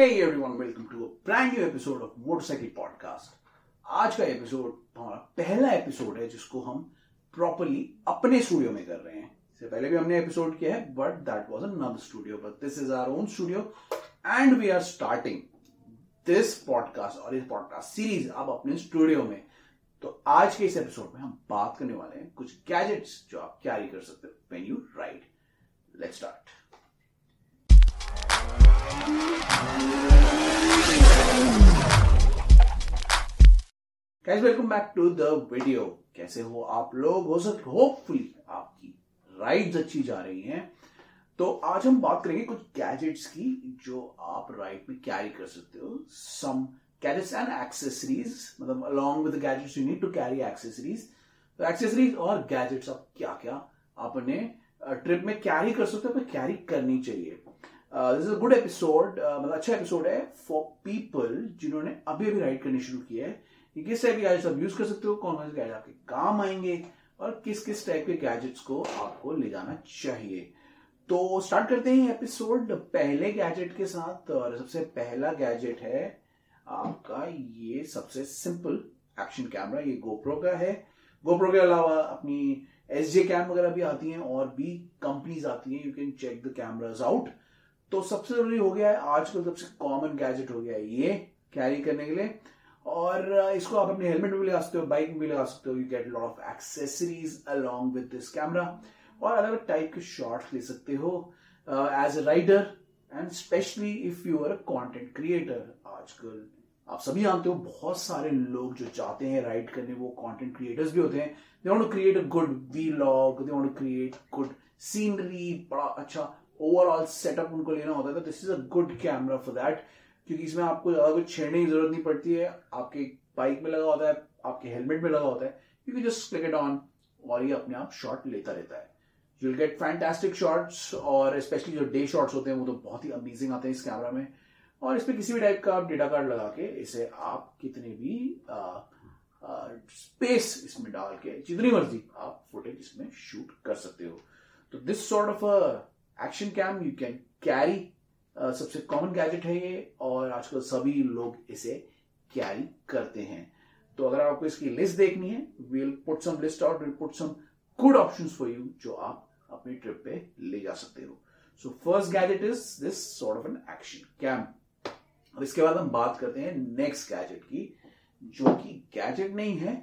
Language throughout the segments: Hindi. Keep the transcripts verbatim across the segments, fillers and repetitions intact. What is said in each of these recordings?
Hey everyone, welcome to a brand new episode of Motorcycle Podcast। आज का एपिसोड हमारा पहला एपिसोड है जिसको हम प्रॉपरली अपने स्टूडियो में कर रहे हैं। इससे पहले भी हमने एपिसोड किया है but that was another studio, but this is our own studio and we are starting this podcast और इस पॉडकास्ट सीरीज अब अपने स्टूडियो में। तो आज के इस एपिसोड में हम बात करने वाले हैं कुछ गैजेट्स जो आप कैरी कर सकते हो when you ride. Let's start. Guys, welcome back to the video। कैसे हो आप लोग? हो सकते होपफुली आपकी राइड्स अच्छी जा रही हैं। तो आज हम बात करेंगे कुछ गैजेट्स की जो आप राइड में कैरी कर सकते हो। सम गैजेट्स एंड एक्सेसरीज, मतलब along with the gadgets you need to carry accessories. तो एक्सेसरीज और गैजेट्स आप क्या क्या आपने ट्रिप में कैरी कर सकते हो, कैरी करनी चाहिए। This is a good episode, मतलब अच्छा एपिसोड है फॉर पीपल जिन्होंने अभी अभी राइड करनी शुरू की है कि किस टाइप के गैजेट्स आप यूज कर सकते हो, कौन कौन से गैजेट आपके काम आएंगे और किस किस टाइप के गैजेट्स को आपको ले जाना चाहिए। तो स्टार्ट करते हैं एपिसोड पहले गैजेट के साथ। और सबसे पहला गैजेट है आपका ये सबसे सिंपल एक्शन कैमरा, ये गोप्रो का है। गोप्रो के अलावा अपनी एस जे कैम वगैरह भी आती हैं और भी कंपनीज आती हैं, you can check the cameras out. तो सबसे जरूरी हो गया है आजकल, सबसे कॉमन गैजेट हो गया है ये कैरी करने के लिए, और इसको आप अपने हेलमेट में भी लगा सकते हो, बाइक में भी लगा सकते हो। You get lot of accessories along with this camera और अलग अलग टाइप के शॉट्स ले सकते हो as a rider and specially if you are a content creator. आजकल आप सभी जानते हो बहुत सारे लोग जो चाहते हैं राइड करने वो कंटेंट क्रिएटर्स भी होते हैं। They want to create a good vlog, they want to create good scenery, बड़ा अच्छा ओवरऑल सेटअप उनको लेना होता है। तो this is a good camera for that, क्योंकि इसमें आपको ज्यादा कुछ छेड़ने की जरूरत नहीं पड़ती है। आपके बाइक में लगा होता है, आपके हेलमेट में लगा होता है, you can just click it on और ये अपने आप शॉट लेता रहता है। You will get fantastic shots, और स्पेशली जो डे शॉट्स होते हैं वो तो बहुत ही अमेजिंग आते हैं इस कैमरा में। और इसमें किसी भी टाइप का आप डेटा कार्ड लगा के इसे आप कितने भी आ, आ, स्पेस इसमें डाल के जितनी मर्जी आप फुटेज इसमें शूट कर सकते हो। तो this sort of a action cam you can carry, सबसे कॉमन गैजेट है ये और आजकल सभी लोग इसे कैरी करते हैं। तो अगर आपको इसकी लिस्ट देखनी है, we'll put some list out, we'll put some good options for you जो आप अपनी ट्रिप पे ले जा सकते हो। So first gadget is this sort of an action cam. अब इसके बाद हम बात करते हैं नेक्स्ट गैजेट की, जो कि गैजेट नहीं है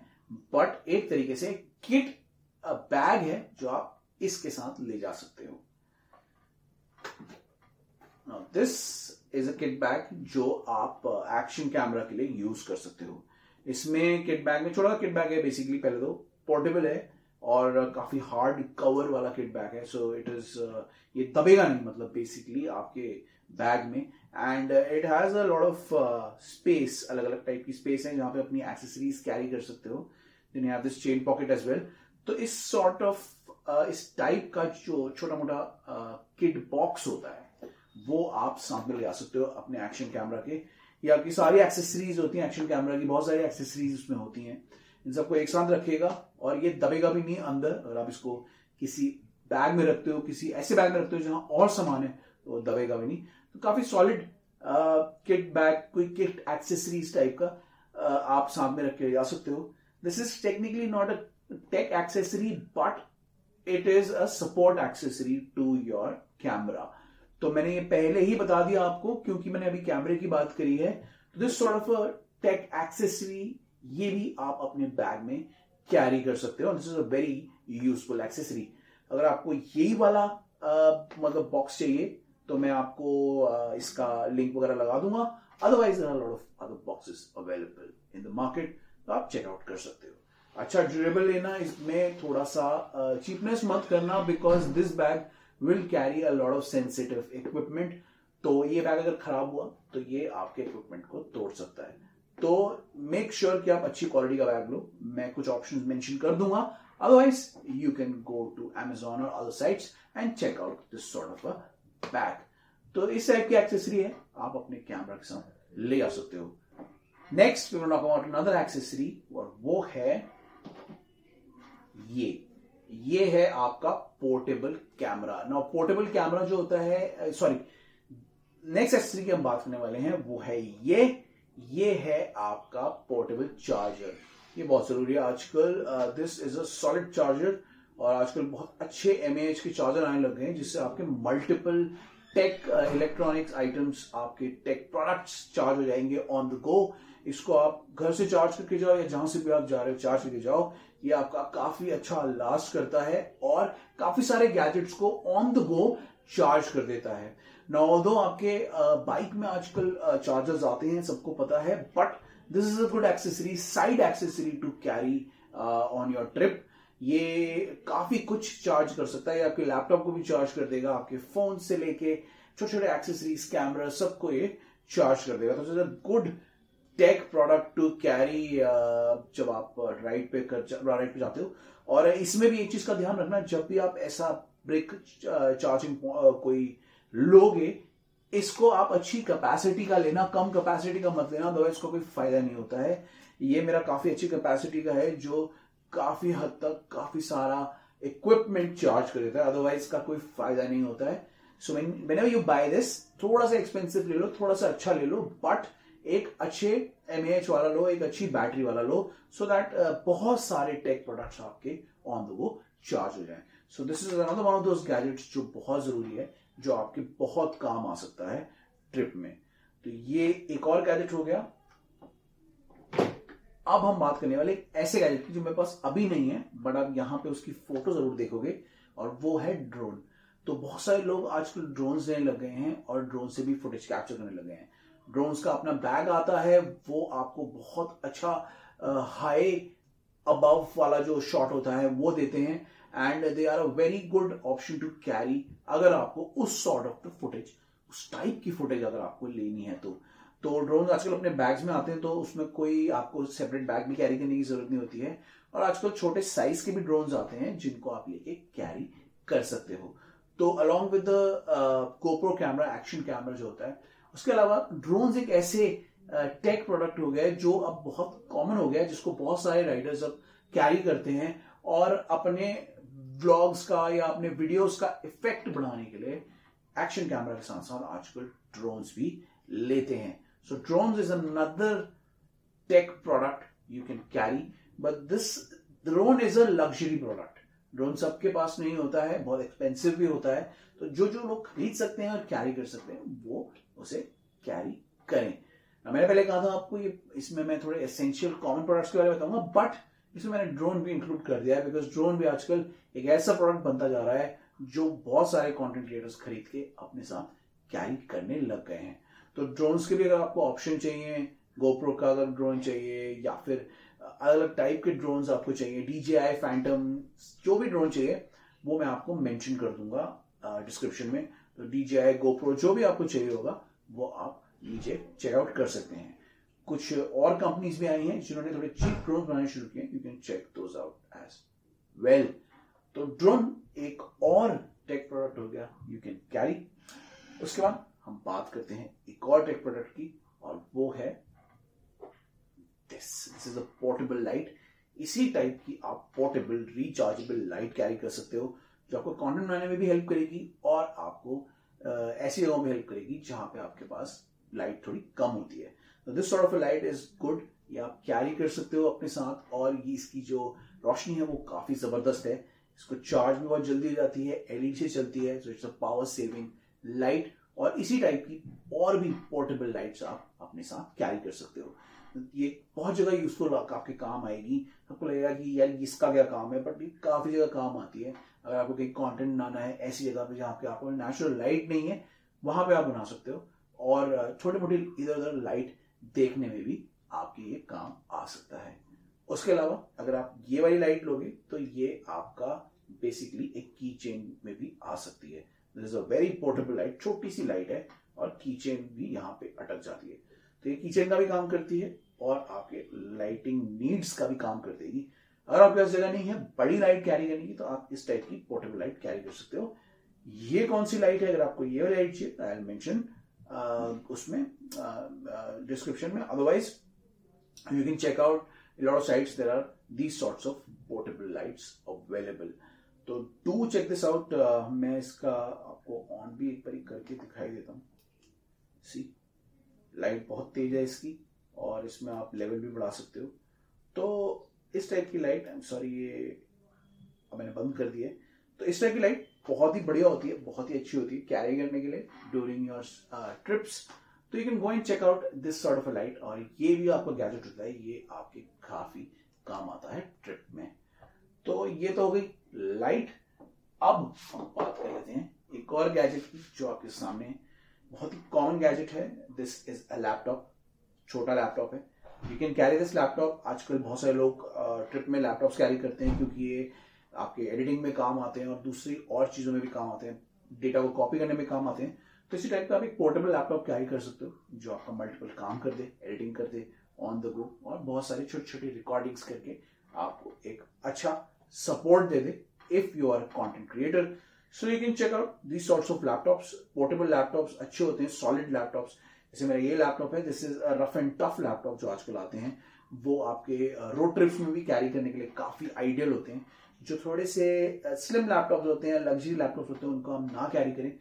बट एक तरीके से किट बैग है जो आप इसके साथ ले जा सकते हो। Now, this is a kit bag जो आप एक्शन कैमरा के लिए यूज कर सकते हो। इसमें किट बैग में छोटा सा किट बैग है बेसिकली, पहले तो पोर्टेबल है और काफी हार्ड कवर वाला किट बैग है। सो इट इज ये दबेगा नहीं, मतलब बेसिकली आपके बैग में, and it has a lot of space, अलग अलग टाइप की स्पेस है जहां पे अपनी एक्सेसरीज कैरी कर सकते हो। Then you have this chain pocket as well. तो इस सॉर्ट ऑफ Uh, इस टाइप का जो छोटा मोटा किट बॉक्स होता है वो आप साथ में ले जा सकते हो अपने एक्शन कैमरा के। ये आपकी सारी एक्सेसरीज होती हैं एक्शन कैमरा की, बहुत सारी एक्सेसरीज उसमें होती हैं। इन सबको एक साथ रखेगा और ये दबेगा भी नहीं अंदर। अगर आप इसको किसी बैग में रखते हो, किसी ऐसे बैग में रखते हो जहां और सामान है, तो दबेगा भी नहीं। तो काफी सॉलिड किट बैग, कोई किट एक्सेसरीज टाइप का uh, आप साथ में रख के जा सकते हो। This is technically not a tech accessory but it is a support accessory to your camera. तो मैंने ये पहले ही बता दिया आपको क्योंकि मैंने अभी कैमरे की बात करी है। This sort of a tech accessory ये भी आप अपने बैग में कैरी कर सकते हो। This is a very useful accessory. अगर आपको यही वाला uh, मतलब बॉक्स चाहिए तो मैं आपको uh, इसका लिंक वगैरह लगा दूंगा। Otherwise there are lot of other boxes available in the market, तो आप चेकआउट कर सकते हो। अच्छा, ड्यूरेबल लेना, इसमें थोड़ा सा चीपनेस मत करना because this bag will carry a lot of sensitive equipment. तो ये बैग अगर खराब हुआ तो ये आपके इक्विपमेंट को तोड़ सकता है। तो मेक श्योर sure कि आप अच्छी क्वालिटी का बैग लो। मैं कुछ ऑप्शंस मेंशन कर दूंगा, otherwise you can go to Amazon और other sites and check out this sort of a bag. तो इस टाइप की एक्सेसरी है, आप अपने कैमरा के साथ ले जा सकते हो। Next we will talk about another accessory और वो है ये ये है आपका portable camera. Now portable camera जो होता है, सॉरी नेक्स्ट एक्सेसरी की हम बात करने वाले हैं वो है ये ये है आपका पोर्टेबल चार्जर। ये बहुत जरूरी है आजकल। This is a solid charger और आजकल बहुत अच्छे एमएएच के चार्जर आने लग गए हैं जिससे आपके मल्टीपल टेक इलेक्ट्रॉनिक्स आइटम्स, आपके टेक प्रोडक्ट्स चार्ज हो जाएंगे ऑन द गो। इसको आप घर से चार्ज करके जाओ या जहां से भी आप जा रहे हो चार्ज करके जाओ। ये आपका काफी अच्छा लास्ट करता है और काफी सारे गैजेट्स को ऑन द गो चार्ज कर देता है। नाउ आपके बाइक में आजकल चार्जर्स आते हैं, सबको पता है, but this is a good accessory, side accessory to carry on your trip. ये काफी कुछ चार्ज कर सकता है, आपके लैपटॉप को भी चार्ज कर देगा, आपके फोन से लेके छोटे छोटे एक्सेसरीज, कैमरा, सबको ये चार्ज कर देगा। तो good tech product to carry जब आप राइड पे कर राइड पे जाते हो। और इसमें भी एक चीज का ध्यान रखना, जब भी आप ऐसा ब्रेक चार्जिंग कोई लोगे, इसको आप अच्छी कैपेसिटी का लेना, कम कैपेसिटी का मत लेना, अदरवाइज इसका कोई फायदा नहीं होता है। ये मेरा काफी अच्छी कैपेसिटी का है जो काफी हद तक काफी सारा इक्विपमेंट चार्ज कर देता है, अदरवाइज इसका कोई फायदा नहीं होता है। So whenever you buy this, थोड़ा सा एक्सपेंसिव ले लो, थोड़ा सा अच्छा ले लो, बट एक अच्छे एमएएच वाला लो, एक अच्छी बैटरी वाला लो, सो so दैट uh, बहुत सारे टेक प्रोडक्ट्स आपके ऑन द गो चार्ज हो जाए। So this is another one of those gadgets जो बहुत जरूरी है, जो आपके बहुत काम आ सकता है ट्रिप में। तो ये एक और गैजेट हो गया। अब हम बात करने वाले ऐसे गैजेट की जो मेरे पास अभी नहीं है, बट आप यहां पे उसकी फोटो जरूर देखोगे, और वो है ड्रोन। तो बहुत सारे लोग आजकल ड्रोन लेने लग गए हैं और ड्रोन से भी फुटेज कैप्चर करने लग गए हैं। ड्रोन्स का अपना बैग आता है, वो आपको बहुत अच्छा हाई अबव वाला जो शॉट होता है वो देते हैं, and they are a very good option to carry अगर आपको उस सॉर्ट ऑफ फुटेज, उस टाइप की फुटेज अगर आपको लेनी है तो तो ड्रोन आजकल अपने बैग्स में आते हैं, तो उसमें कोई आपको सेपरेट बैग भी कैरी करने की जरूरत नहीं होती है। और आजकल छोटे साइज के भी ड्रोन्स आते हैं जिनको आप लेके कैरी कर सकते हो। तो along with the GoPro camera, action camera जो होता है, उसके अलावा ड्रोन्स एक ऐसे टेक uh, प्रोडक्ट हो गया जो अब बहुत कॉमन हो गया है, जिसको बहुत सारे राइडर्स अब कैरी करते हैं और अपने व्लॉग्स का या अपने वीडियोस का इफेक्ट बढ़ाने के लिए एक्शन कैमरा के साथ साथ आजकल ड्रोन्स भी लेते हैं। So drones is another tech product you can carry, but this drone is a luxury product. Drone सबके पास नहीं होता है, बहुत एक्सपेंसिव भी होता है, तो जो जो लोग खरीद सकते हैं और कैरी कर सकते हैं वो उसे कैरी करें। मैंने पहले कहा था आपको ये, इसमें मैं थोड़े एसेंशियल कॉमन प्रोडक्ट्स के बारे में बताऊंगा, बट इसमें मैंने ड्रोन भी इंक्लूड कर दिया है, बिकॉज ड्रोन भी आजकल एक ऐसा प्रोडक्ट बनता जा रहा है जो बहुत सारे कंटेंट क्रिएटर्स खरीद के अपने साथ कैरी करने लग गए हैं। तो ड्रोन्स के भी अगर आपको ऑप्शन चाहिए, गोप्रो का अगर ड्रोन चाहिए या फिर अलग अलग टाइप के ड्रोन्स आपको चाहिए, डीजेआई फैंटम, जो भी ड्रोन चाहिए वो मैं आपको मेंशन कर दूंगा डिस्क्रिप्शन में। तो डीजेआई, गोप्रो, जो भी आपको चाहिए होगा वो आप नीचे चेकआउट कर सकते हैं। कुछ और कंपनीज भी आई हैं जिन्होंने थोड़े चीप ड्रोन बनाने शुरू किए, you can check those out as well. तो ड्रोन एक और टेक प्रोडक्ट हो गया यू कैन कैरी। उसके बाद हम बात करते हैं एक और टेक प्रोडक्ट की, और वो है this this is a portable light. इसी टाइप की आप पोर्टेबल रिचार्जेबल लाइट कैरी कर सकते हो, जो आपको कंटेंट बनाने में भी हेल्प करेगी और आपको ऐसी जगहों में हेल्प करेगी जहां पे आपके पास लाइट थोड़ी कम होती है। तो this sort of light is good, ये आप कैरी कर सकते हो अपने साथ, और ये इसकी जो रोशनी है वो काफी जबरदस्त है। इसको चार्ज भी बहुत जल्दी हो जाती है, एलईडी से चलती है, so it's a power saving light. और इसी टाइप की और भी पोर्टेबल लाइट्स आप अपने साथ कैरी कर सकते हो। ये बहुत जगह यूजफुल आपके काम आएगी। आपको लगेगा कि यार इसका क्या काम है, बट ये काफी जगह काम आती है। अगर आपको कहीं कंटेंट बनाना है ऐसी जगह पे जहाँ पे आपको नेचुरल लाइट नहीं है, वहां पे आप बना सकते हो, और छोटे मोटे इधर उधर लाइट देखने में भी आपके ये काम आ सकता है। उसके अलावा अगर आप ये वाली लाइट लोगे तो ये आपका बेसिकली एक की चेन में भी आ सकती है। This is a very portable light, छोटी सी लाइट है और की चेन भी यहाँ पे अटक जाती है, तो ये की चेन का भी काम करती है और आपके लाइटिंग नीड्स का भी काम कर देगी। अगर आपके पास जगह नहीं है बड़ी लाइट कैरी करने की, तो आप इस टाइप की पोर्टेबल लाइट कैरी कर सकते हो। ये कौन सी लाइट है, अगर आपको ये वाली लाइट चाहिए आई विल मेंशन उसमें डिस्क्रिप्शन में, otherwise you can check out lot of sites there are these sorts of portable lights available. तो डू चेक दिस आउट। मैं इसका आपको ऑन भी एक बार करके दिखाई देता हूँ। सी लाइट बहुत तेज है इसकी और इसमें आप लेवल भी बढ़ा सकते हो। तो इस टाइप की लाइट, आई एम सॉरी ये मैंने बंद कर दी है, तो इस टाइप की लाइट बहुत ही बढ़िया होती है, बहुत ही अच्छी होती है कैरी करने के लिए ड्यूरिंग योर ट्रिप्स। तो you can go and check out this sort of a light. और ये भी आपका गैजेट होता है, ये आपके काफी काम आता है ट्रिप में। तो ये तो हो गई लाइट। अब हम बात कर लेते हैं एक और गैजेट की जो आपके सामने बहुत ही कॉमन गैजेट है। दिस इज अ लैपटॉप, छोटा लैपटॉप है। You can carry this laptop. आजकल बहुत सारे लोग ट्रिप में लैपटॉप्स कैरी करते हैं क्योंकि ये आपके एडिटिंग में काम आते हैं और दूसरी और चीजों में भी काम आते हैं, डेटा को कॉपी करने में काम आते हैं। तो इसी टाइप का आप एक पोर्टेबल लैपटॉप कैरी कर सकते हो जो आपका मल्टीपल काम कर दे, एडिटिंग कर दे ऑन द गो और बहुत सारी छोटी छोटी रिकॉर्डिंग्स करके आपको एक अच्छा सपोर्ट दे दे if you are content creator. So you can check out these sorts of laptops. Portable laptops अच्छे होते हैं, सॉलिड लैपटॉप्स। जैसे मेरा ये लैपटॉप है, this is rough and tough laptop जो आजकल आते हैं, वो आपके रोड ट्रिप्स में भी कैरी करने के लिए काफी आइडियल होते हैं। जो थोड़े से स्लिम लैपटॉप्स होते हैं, लग्जरी लैपटॉप्स होते हैं, उनको हम ना कैरी करें।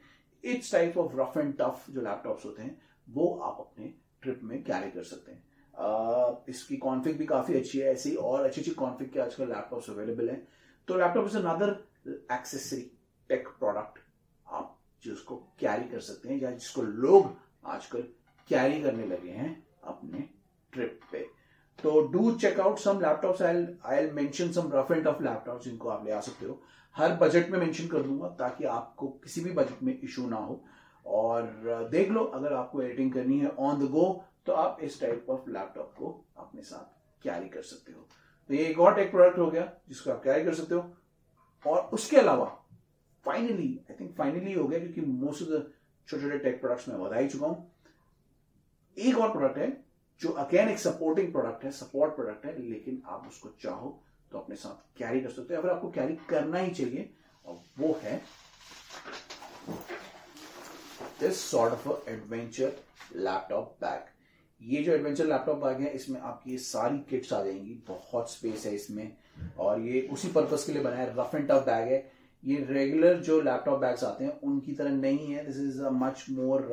It's type of rough and tough जो लैपटॉप्स होते हैं वो आप अपने ट्रिप में कैरी कर सकते हैं। uh, इसकी कॉन्फिग भी काफी अच्छी है, ऐसी और अच्छी अच्छी कॉन्फिग के आजकल लैपटॉप्स अवेलेबल हैं। तो laptop is another accessory tech product आप जिसको कैरी कर सकते हैं या जिसको लोग आजकल कैरी करने लगे हैं अपने ट्रिप पे। तो do check out some laptops, I will mention some rough and tough laptops जिनको आप ले आ सकते हो। हर बजट में मेंशन कर दूंगा ताकि आपको किसी भी बजट में इशू ना हो। और देख लो, अगर आपको एडिटिंग करनी है ऑन द गो तो आप इस टाइप ऑफ लैपटॉप को अपने साथ कैरी कर सकते हो। तो ये एक और टेक प्रोडक्ट हो गया जिसको आप कैरी कर सकते हो। और उसके अलावा फाइनली, आई थिंक फाइनली हो गया क्योंकि मोस्ट ऑफ द छोटे छोटे टेक प्रोडक्ट्स में बता ही चुका हूं। एक और प्रोडक्ट है जो अगेन एक सपोर्टिंग प्रोडक्ट है, सपोर्ट प्रोडक्ट है, लेकिन आप उसको चाहो तो अपने साथ कैरी कर सकते हो, अगर आपको कैरी करना ही चाहिए। और वो है this sort of adventure laptop bag. ये जो एडवेंचर लैपटॉप बैग है, इसमें आपकी ये सारी किट्स आ जाएंगी, बहुत स्पेस है इसमें और ये उसी पर्पस के लिए बनाया है। रफ एंड टफ बैग है ये, रेगुलर जो लैपटॉप बैग्स आते हैं उनकी तरह नहीं है। This is a much more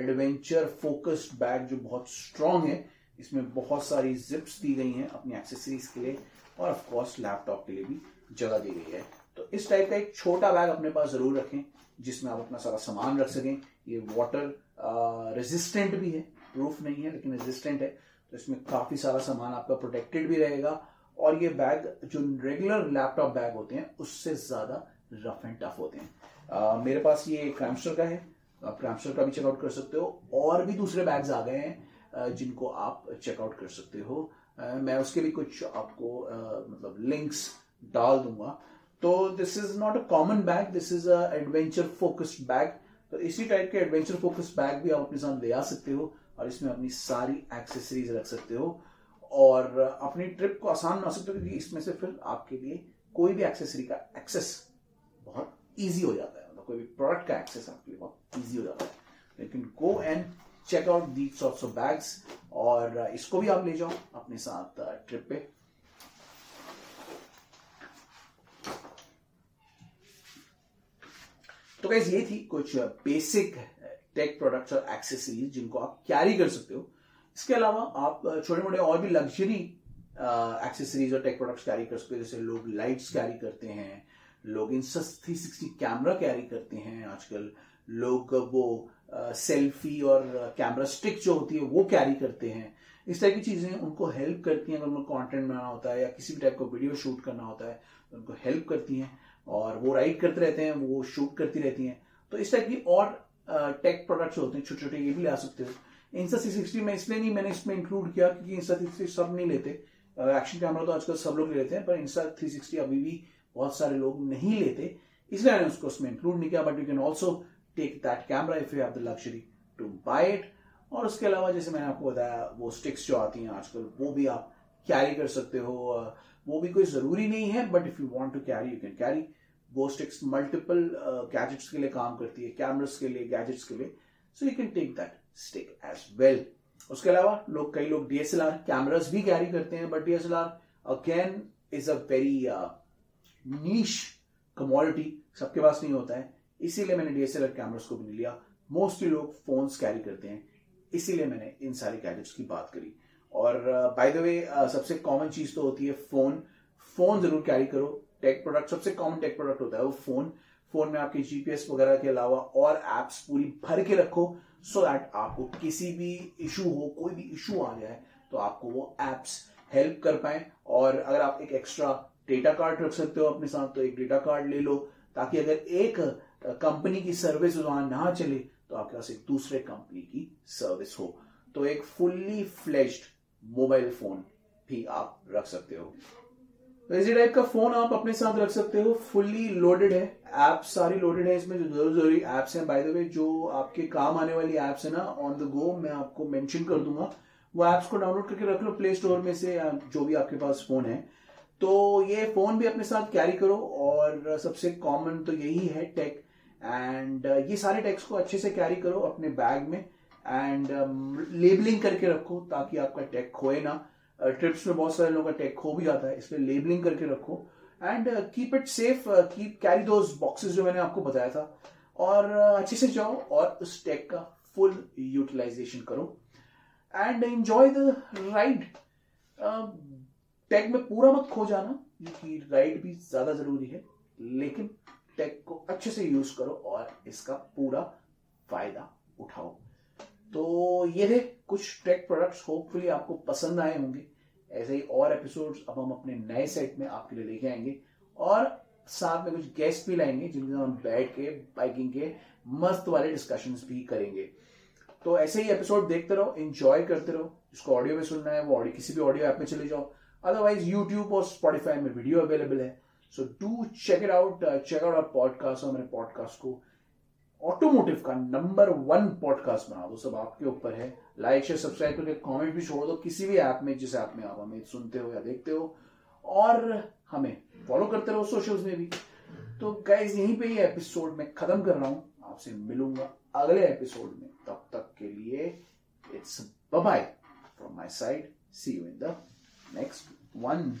adventure focused bag जो बहुत स्ट्रांग है। इसमें बहुत सारी जिप्स दी गई हैं अपनी एक्सेसरीज के लिए और ऑफ कोर्स लैपटॉप के लिए भी जगह दी गई है। तो इस टाइप का एक छोटा बैग अपने पास जरूर रखें जिसमें आप अपना सारा सामान रख सकें। ये वाटर रेजिस्टेंट भी है, प्रूफ नहीं है लेकिन रेजिस्टेंट है, तो इसमें काफी सारा सामान आपका प्रोटेक्टेड भी रहेगा। और ये बैग जो रेगुलर लैपटॉप बैग होते हैं उससे ज्यादा रफ एंड टफ होते हैं। uh, मेरे पास ये क्रैम्स्टर का है, आप क्रैम्स्टर का भी चेकआउट कर सकते हो। और भी दूसरे बैग्स आ गए हैं जिनको आप चेकआउट कर सकते हो। मैं उसके भी कुछ आपको मतलब लिंक्स डाल दूंगा। तो this is not a common bag, this is a adventure focused bag. तो इसी टाइप के एडवेंचर फोकस्ड बैग भी आप अपने साथ ले आ सकते हो और इसमें अपनी सारी एक्सेसरीज रख सकते हो और अपनी ट्रिप को आसान बना सकते हो क्योंकि इसमें से फिर आपके लिए कोई भी एक्सेसरी का एक्सेस बहुत ईजी हो जाता है, कोई भी प्रोडक्ट का एक्सेस आपके लिए बहुत ईजी हो जाता है। लेकिन go and check out these sorts of bags और इसको भी आप ले जाओ अपने साथ ट्रिप पे। तो गाइस, ये थी कुछ बेसिक टेक प्रोडक्ट्स और एक्सेसरीज जिनको आप कैरी कर सकते हो। इसके अलावा आप छोटे मोटे और भी लग्जरी एक्सेसरीज और टेक प्रोडक्ट्स कैरी कर सकते हो। जैसे लोग लाइट्स कैरी करते हैं, लोग Insta three sixty camera carry करते हैं आजकल, लोग वो आ, सेल्फी और कैमरा स्टिक जो होती है वो कैरी करते हैं। इस टाइप की चीजें उनको हेल्प करती हैं अगर उनको कंटेंट बनाना होता है या किसी भी टाइप का वीडियो शूट करना होता है तो उनको हेल्प करती हैं। और वो राइड करते रहते हैं, वो शूट करती रहती हैं। तो इस टाइप की और टेक प्रोडक्ट्स होते हैं छोटे छोटे, ये भी ले आ सकते हो। इंस्टा थ्री सिक्सटी में इसलिए नहीं मैंने इसमें इंक्लूड किया क्योंकि इंस्टा थ्री सिक्सटी सब नहीं लेते। एक्शन कैमरा तो आजकल सब लोग ले लेते हैं पर इंस्टा थ्री सिक्सटी अभी भी बहुत सारे लोग नहीं लेते, इसलिए मैंने उसको उसमें इंक्लूड नहीं किया। But you can also take that camera if you have the luxury to buy it. और उसके अलावा जैसे मैंने आपको बताया वो स्टिक्स जो आती हैं आजकल वो भी आप कैरी कर सकते हो। वो भी कोई जरूरी नहीं है but if you want to carry you can carry. वो स्टिक्स मल्टीपल गैजेट्स के लिए काम करती है, कैमरास के लिए, गैजेट्स के लिए, so you can take that stick as well. उसके अलावा लोग कई लोग डीएसएलआर कैमरास भी कैरी करते हैं but DSLR again is a very niche commodity, सबके पास नहीं होता है, इसीलिए मैंने डीएसएलआर कैमरास को भी लिया। मोस्टली लोग फोन्स कैरी करते हैं, इसीलिए मैंने इन सारे गैजेट्स की बात करी। और बाय द वे सबसे कॉमन चीज तो होती है फोन। फोन जरूर कैरी करो। टेक प्रोडक्ट, सबसे कॉमन टेक प्रोडक्ट होता है वो फोन। फोन में आपके जीपीएस वगैरह के अलावा और एप्स पूरी भर के रखो, सो दैट आपको किसी भी इशू हो, कोई भी इशू आ जाए तो आपको वो एप्स हेल्प कर पाए। और अगर आप एक एक्स्ट्रा डेटा कार्ड रख सकते हो अपने साथ, तो एक डेटा कार्ड ले लो, ताकि अगर एक कंपनी की सर्विस वहां ना चले तो आपके पास एक दूसरे कंपनी की सर्विस हो। तो एक फुल्ली फ्लेश्ड मोबाइल फोन भी आप रख सकते हो। तो इसी टाइप का फोन आप अपने साथ रख सकते हो। फुल्ली लोडेड है, ऐप सारी लोडेड है। इसमें जो जरूरी जरूरी एप्स हैं, बाय द वे जो आपके काम आने वाली एप्स है ना ऑन द गो, मैं आपको मेंशन कर दूंगा। वो एप्स को डाउनलोड करके रख लो प्ले स्टोर में से, जो भी आपके पास फोन है। तो ये फोन भी अपने साथ कैरी करो। और सबसे कॉमन तो यही है टेक, एंड ये सारे टेक्स को अच्छे से कैरी करो अपने बैग में, एंड लेबलिंग करके रखो ताकि आपका टेक खोए ना। ट्रिप्स में बहुत सारे लोगों का टेक खो भी जाता है, इसलिए लेबलिंग करके रखो। And keep it safe, keep carry those boxes जो मैंने आपको बताया था, और uh, अच्छे से जाओ और उस टेक का फुल यूटिलाइजेशन करो and enjoy the ride. Tech में पूरा मत खो जाना, क्योंकि राइड भी ज्यादा जरूरी है, लेकिन टेक को अच्छे से यूज करो और इसका पूरा फायदा उठाओ। तो ये थे कुछ टेक प्रोडक्ट्स, होपफुली आपको पसंद आए होंगे। ऐसे ही और एपिसोड्स अब हम अपने नए सेट में आपके लिए लेके आएंगे, और साथ में कुछ गेस्ट भी लाएंगे जिनके साथ हम बैठ के बाइकिंग के मस्त वाले डिस्कशंस भी करेंगे। तो ऐसे ही एपिसोड देखते रहो, एंजॉय करते रहो। जिसको ऑडियो में सुनना है वो ऑडियो किसी भी ऑडियो ऐप में चले जाओ, अदरवाइज यूट्यूब और स्पॉटिफाई में वीडियो अवेलेबल है। So do check it out, check out our podcast. और मेरे पॉडकास्ट को ऑटोमोटिव का नंबर वन पॉडकास्ट बना दो, सब आपके ऊपर है। लाइक शेयर सब्सक्राइब करके कमेंट भी छोड़ दो किसी भी ऐप में, जिस ऐप में आप हमें सुनते हो या देखते हो, और हमें फॉलो करते रहो सोशल्स में भी। तो गाइज यहीं पे ये एपिसोड मैं खत्म कर रहा हूं, आपसे मिलूंगा अगले एपिसोड में। तब तक के लिए it's bye bye from my side. See you in the next one.